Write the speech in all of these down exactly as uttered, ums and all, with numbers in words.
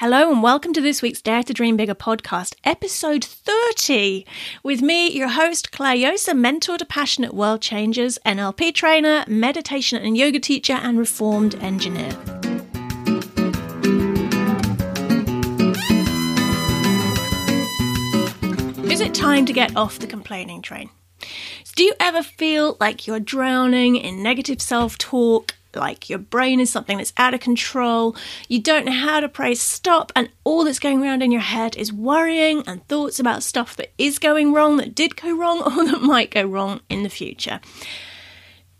Hello and welcome to this week's Dare to Dream Bigger podcast, episode thirty, with me, your host, Clare Josa, mentor to passionate world changers, N L P trainer, meditation and yoga teacher, and reformed engineer. Is it time to get off the complaining train? Do you ever feel like you're drowning in negative self-talk? Like your brain is something that's out of control, you don't know how to press stop, and all that's going around in your head is worrying and thoughts about stuff that is going wrong, that did go wrong, or that might go wrong in the future?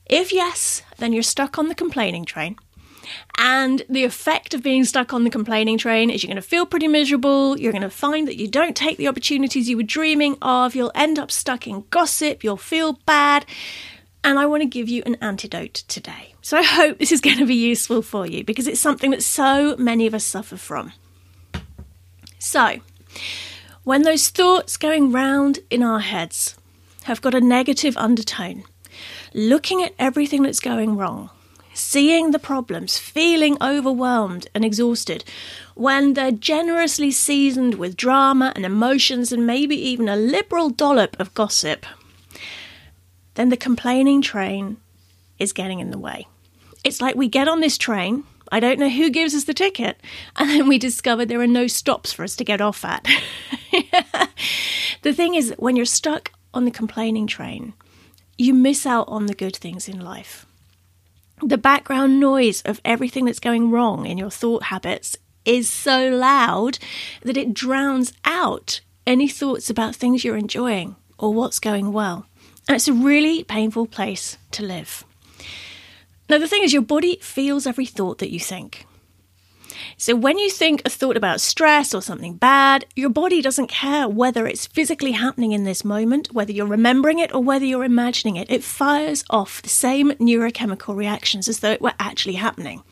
If yes, then you're stuck on the complaining train. And the effect of being stuck on the complaining train is you're going to feel pretty miserable, you're going to find that you don't take the opportunities you were dreaming of, you'll end up stuck in gossip, you'll feel bad. And I want to give you an antidote today. So I hope this is going to be useful for you because it's something that so many of us suffer from. So, when those thoughts going round in our heads have got a negative undertone, looking at everything that's going wrong, seeing the problems, feeling overwhelmed and exhausted, when they're generously seasoned with drama and emotions and maybe even a liberal dollop of gossip, then the complaining train is getting in the way. It's like we get on this train, I don't know who gives us the ticket, and then we discover there are no stops for us to get off at. The thing is, when you're stuck on the complaining train, you miss out on the good things in life. The background noise of everything that's going wrong in your thought habits is so loud that it drowns out any thoughts about things you're enjoying or what's going well. And it's a really painful place to live. Now, the thing is, your body feels every thought that you think. So when you think a thought about stress or something bad, your body doesn't care whether it's physically happening in this moment, whether you're remembering it or whether you're imagining it. It fires off the same neurochemical reactions as though it were actually happening.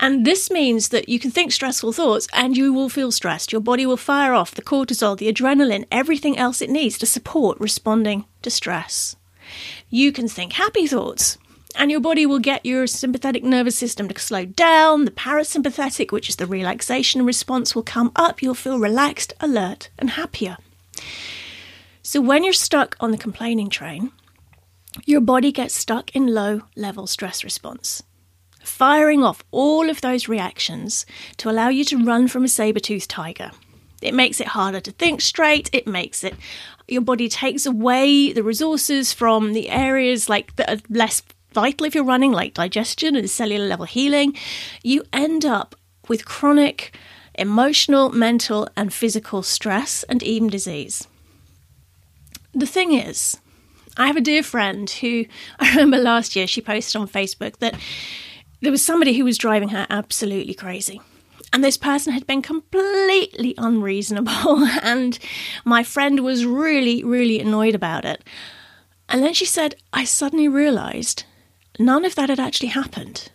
And this means that you can think stressful thoughts and you will feel stressed. Your body will fire off the cortisol, the adrenaline, everything else it needs to support responding to stress. You can think happy thoughts and your body will get your sympathetic nervous system to slow down. The parasympathetic, which is the relaxation response, will come up. You'll feel relaxed, alert, and happier. So when you're stuck on the complaining train, your body gets stuck in low-level stress response, firing off all of those reactions to allow you to run from a saber-toothed tiger. It makes it harder to think straight. It makes it, your body takes away the resources from the areas like that are less vital if you're running, like digestion and cellular level healing. You end up with chronic emotional, mental and physical stress and even disease. The thing is, I have a dear friend who, I remember last year, she posted on Facebook that there was somebody who was driving her absolutely crazy. And this person had been completely unreasonable. And my friend was really, really annoyed about it. And then she said, I suddenly realised none of that had actually happened.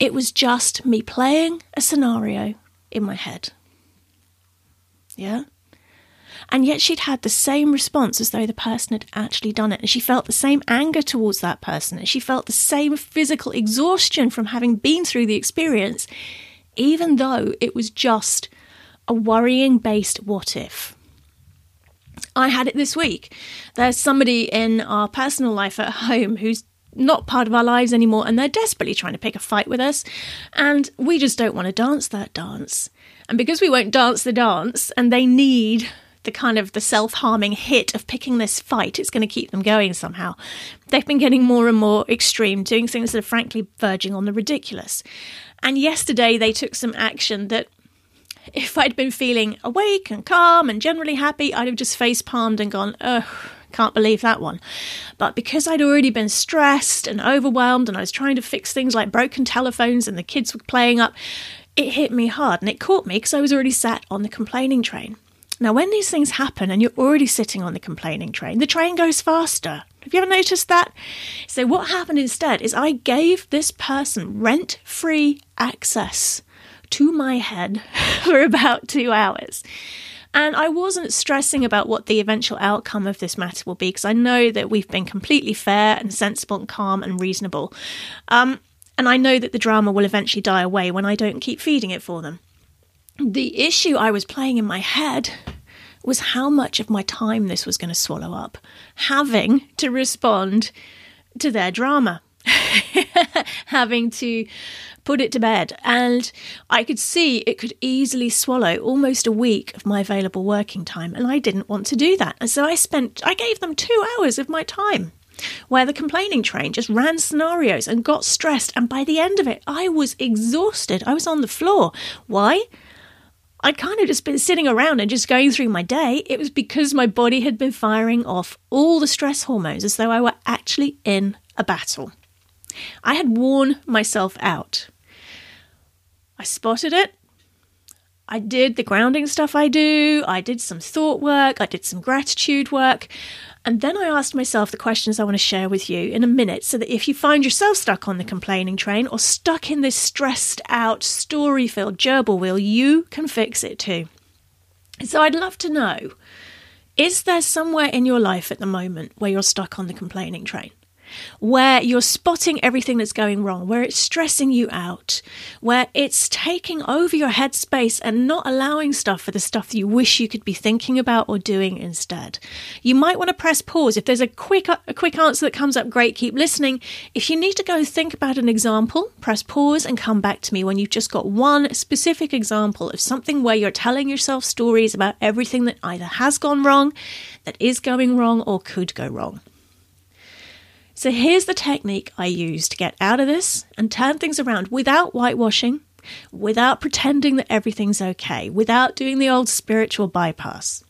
It was just me playing a scenario in my head. Yeah? And yet she'd had the same response as though the person had actually done it. And she felt the same anger towards that person. And she felt the same physical exhaustion from having been through the experience, even though it was just a worrying-based what if. I had it this week. There's somebody in our personal life at home who's not part of our lives anymore, and they're desperately trying to pick a fight with us, and we just don't want to dance that dance. And because we won't dance the dance, and they need the kind of the self-harming hit of picking this fight, it's going to keep them going somehow. They've been getting more and more extreme, doing things that are frankly verging on the ridiculous. And yesterday they took some action that if I'd been feeling awake and calm and generally happy, I'd have just face-palmed and gone, oh, can't believe that one. But because I'd already been stressed and overwhelmed and I was trying to fix things like broken telephones and the kids were playing up, it hit me hard and it caught me because I was already sat on the complaining train. Now, when these things happen and you're already sitting on the complaining train, the train goes faster. Have you ever noticed that? So what happened instead is I gave this person rent-free access to my head for about two hours. And I wasn't stressing about what the eventual outcome of this matter will be because I know that we've been completely fair and sensible and calm and reasonable. Um, and I know that the drama will eventually die away when I don't keep feeding it for them. the issue I was playing in my head was how much of my time this was going to swallow up, having to respond to their drama, having to put it to bed. And I could see it could easily swallow almost a week of my available working time. And I didn't want to do that. And so I spent, I gave them two hours of my time where the complaining train just ran scenarios and got stressed. And by the end of it, I was exhausted. I was on the floor. Why? I'd kind of just been sitting around and just going through my day. It was because my body had been firing off all the stress hormones as though I were actually in a battle. I had worn myself out. I spotted it. I did the grounding stuff I do. I did some thought work. I did some gratitude work. And then I asked myself the questions I want to share with you in a minute, so that if you find yourself stuck on the complaining train or stuck in this stressed out, story-filled gerbil wheel, you can fix it too. So I'd love to know, is there somewhere in your life at the moment where you're stuck on the complaining train? Where you're spotting everything that's going wrong, where it's stressing you out, where it's taking over your headspace and not allowing stuff for the stuff that you wish you could be thinking about or doing instead. You might want to press pause. If there's a quick a quick answer that comes up, great, keep listening. If you need to go and think about an example, press pause and come back to me when you've just got one specific example of something where you're telling yourself stories about everything that either has gone wrong, that is going wrong, or could go wrong. So here's the technique I use to get out of this and turn things around without whitewashing, without pretending that everything's okay, without doing the old spiritual bypass.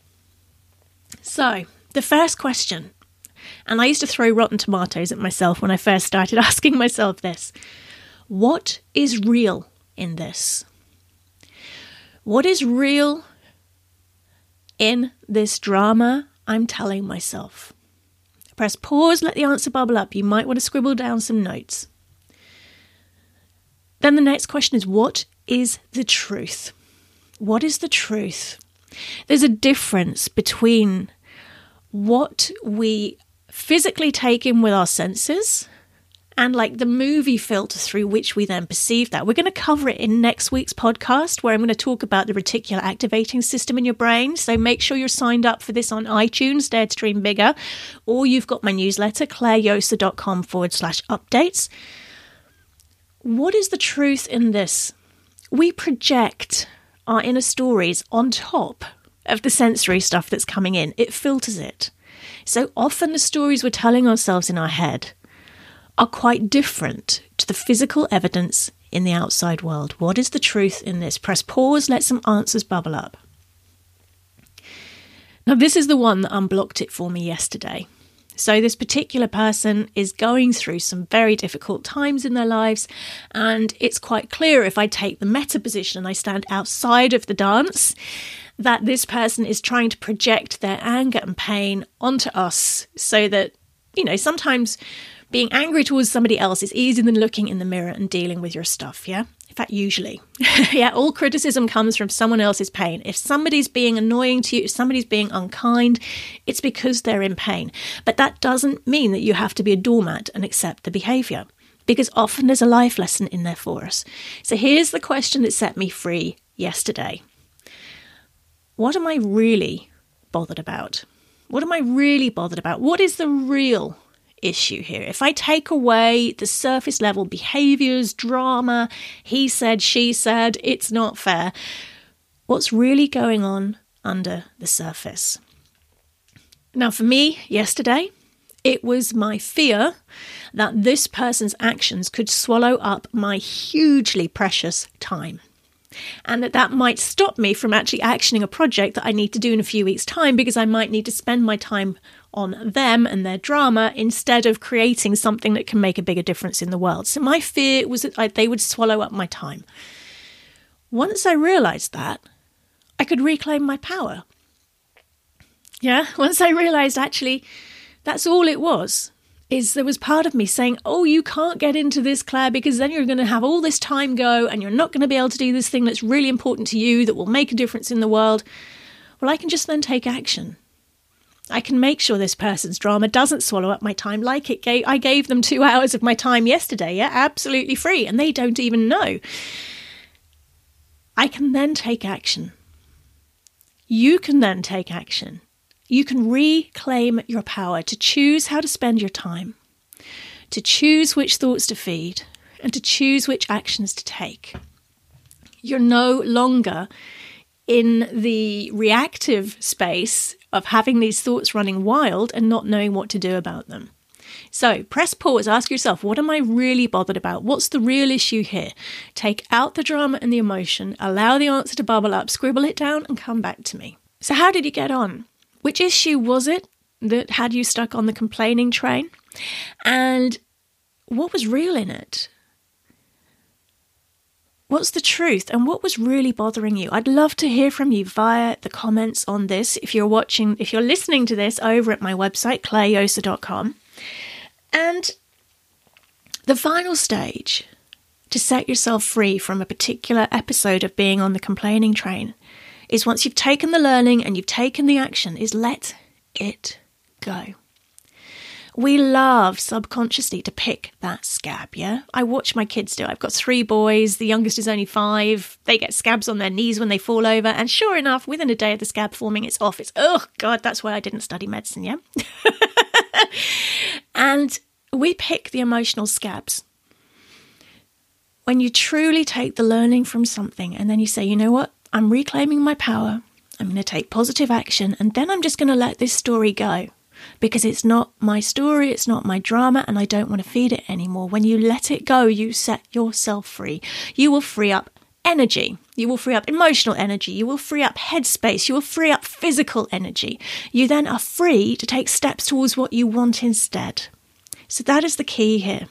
So the first question, and I used to throw rotten tomatoes at myself when I first started asking myself this. What is real in this? What is real in this drama I'm telling myself? Press pause, let the answer bubble up. You might want to scribble down some notes. Then the next question is, what is the truth? What is the truth? There's a difference between what we physically take in with our senses and like the movie filter through which we then perceive that. We're going to cover it in next week's podcast, where I'm going to talk about the reticular activating system in your brain. So make sure you're signed up for this on iTunes, Dare to Dream Bigger, or you've got my newsletter, clarejosa.com forward slash updates. What is the truth in this? We project our inner stories on top of the sensory stuff that's coming in. It filters it. So often the stories we're telling ourselves in our head are quite different to the physical evidence in the outside world. What is the truth in this? Press pause, let some answers bubble up. Now, this is the one that unblocked it for me yesterday. So this particular person is going through some very difficult times in their lives, and it's quite clear if I take the meta position and I stand outside of the dance, that this person is trying to project their anger and pain onto us, so that, you know, sometimes being angry towards somebody else is easier than looking in the mirror and dealing with your stuff, yeah? In fact, usually. Yeah, all criticism comes from someone else's pain. If somebody's being annoying to you, if somebody's being unkind, it's because they're in pain. But that doesn't mean that you have to be a doormat and accept the behaviour, because often there's a life lesson in there for us. So here's the question that set me free yesterday. What am I really bothered about? What am I really bothered about? What is the real issue here? If I take away the surface level behaviours, drama, he said, she said, it's not fair, what's really going on under the surface? Now, for me, yesterday, it was my fear that this person's actions could swallow up my hugely precious time, and that that might stop me from actually actioning a project that I need to do in a few weeks' time, because I might need to spend my time on them and their drama instead of creating something that can make a bigger difference in the world. So my fear was that I, they would swallow up my time. Once I realised that, I could reclaim my power. Yeah, once I realised actually that's all it was, is there was part of me saying, oh, you can't get into this, Claire, because then you're going to have all this time go and you're not going to be able to do this thing that's really important to you that will make a difference in the world. Well, I can just then take action. I can make sure this person's drama doesn't swallow up my time, like it gave, I gave them two hours of my time yesterday, yeah, absolutely free, and they don't even know. I can then take action. You can then take action. You can reclaim your power to choose how to spend your time, to choose which thoughts to feed, and to choose which actions to take. You're no longer in the reactive space of having these thoughts running wild and not knowing what to do about them. So press pause, ask yourself, what am I really bothered about? What's the real issue here? Take out the drama and the emotion, allow the answer to bubble up, scribble it down and come back to me. So how did you get on? Which issue was it that had you stuck on the complaining train? And what was real in it? What's the truth and what was really bothering you? I'd love to hear from you via the comments on this. If you're watching, if you're listening to this over at my website, clare josa dot com. And the final stage to set yourself free from a particular episode of being on the complaining train is, once you've taken the learning and you've taken the action, is let it go. We love subconsciously to pick that scab, yeah? I watch my kids do it. I've got three boys. The youngest is only five. They get scabs on their knees when they fall over. And sure enough, within a day of the scab forming, it's off. It's, oh, God, that's why I didn't study medicine, yeah? And we pick the emotional scabs. When you truly take the learning from something and then you say, you know what? I'm reclaiming my power. I'm going to take positive action. And then I'm just going to let this story go. Because it's not my story, it's not my drama, and I don't want to feed it anymore. When you let it go, you set yourself free. You will free up energy. You will free up emotional energy. You will free up headspace. You will free up physical energy. You then are free to take steps towards what you want instead. So that is the key here.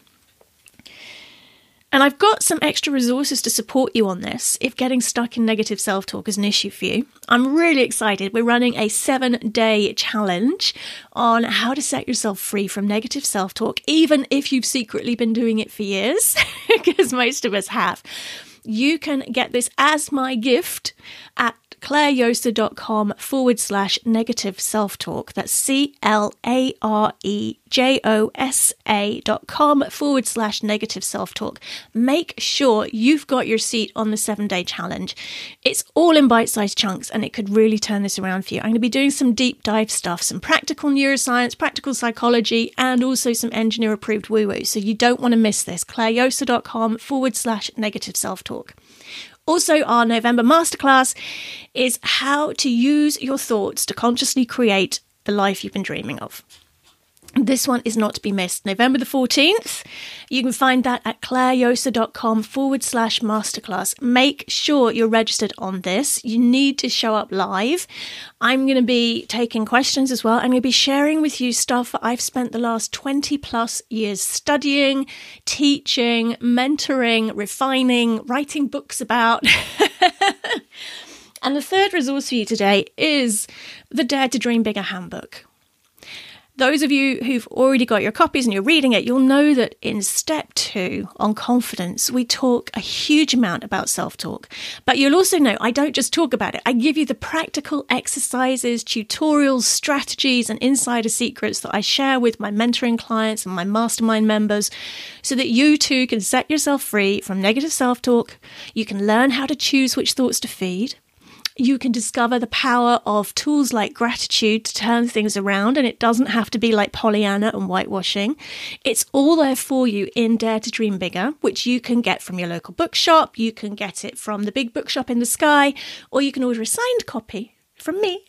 And I've got some extra resources to support you on this if getting stuck in negative self-talk is an issue for you. I'm really excited. We're running a seven-day challenge on how to set yourself free from negative self-talk, even if you've secretly been doing it for years, because most of us have. You can get this as my gift at clarejosa.com forward slash negative self-talk. That's C-L-A-R-E-J-O-S-A dot com forward slash negative self-talk. Make sure you've got your seat on the seven-day challenge. It's all in bite-sized chunks and it could really turn this around for you. I'm going to be doing some deep dive stuff, some practical neuroscience, practical psychology, and also some engineer-approved woo-woo. So you don't want to miss this. clarejosa.com forward slash negative self-talk. Also, our November masterclass is how to use your thoughts to consciously create the life you've been dreaming of. This one is not to be missed. November the fourteenth, you can find that at clarejosa.com forward slash masterclass. Make sure you're registered on this. You need to show up live. I'm going to be taking questions as well. I'm going to be sharing with you stuff I've spent the last twenty plus years studying, teaching, mentoring, refining, writing books about. And the third resource for you today is the Dare to Dream Bigger handbook. Those of you who've already got your copies and you're reading it, you'll know that in step two on confidence, we talk a huge amount about self-talk. But you'll also know I don't just talk about it. I give you the practical exercises, tutorials, strategies, and insider secrets that I share with my mentoring clients and my mastermind members so that you too can set yourself free from negative self-talk. You can learn how to choose which thoughts to feed. You can discover the power of tools like gratitude to turn things around, and it doesn't have to be like Pollyanna and whitewashing. It's all there for you in Dare to Dream Bigger, which you can get from your local bookshop. You can get it from the big bookshop in the sky, or you can order a signed copy from me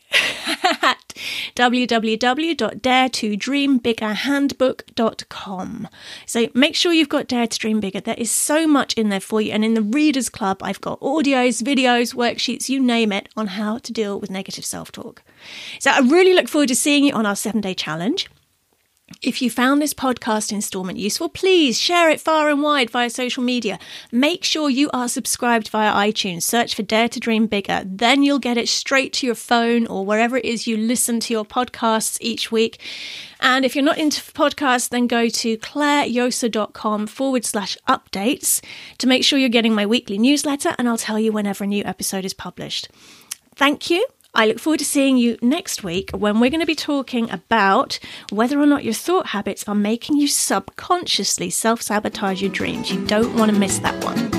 at w w w dot dare to dream bigger handbook dot com. So make sure you've got Dare to Dream Bigger. There is so much in there for you. And in the Readers Club, I've got audios, videos, worksheets, you name it, on how to deal with negative self-talk. So I really look forward to seeing you on our seven-day challenge. If you found this podcast installment useful, please share it far and wide via social media. Make sure you are subscribed via iTunes. Search for Dare to Dream Bigger. Then you'll get it straight to your phone or wherever it is you listen to your podcasts each week. And if you're not into podcasts, then go to clarejosa.com forward slash updates to make sure you're getting my weekly newsletter, and I'll tell you whenever a new episode is published. Thank you. I look forward to seeing you next week when we're going to be talking about whether or not your thought habits are making you subconsciously self-sabotage your dreams. You don't want to miss that one.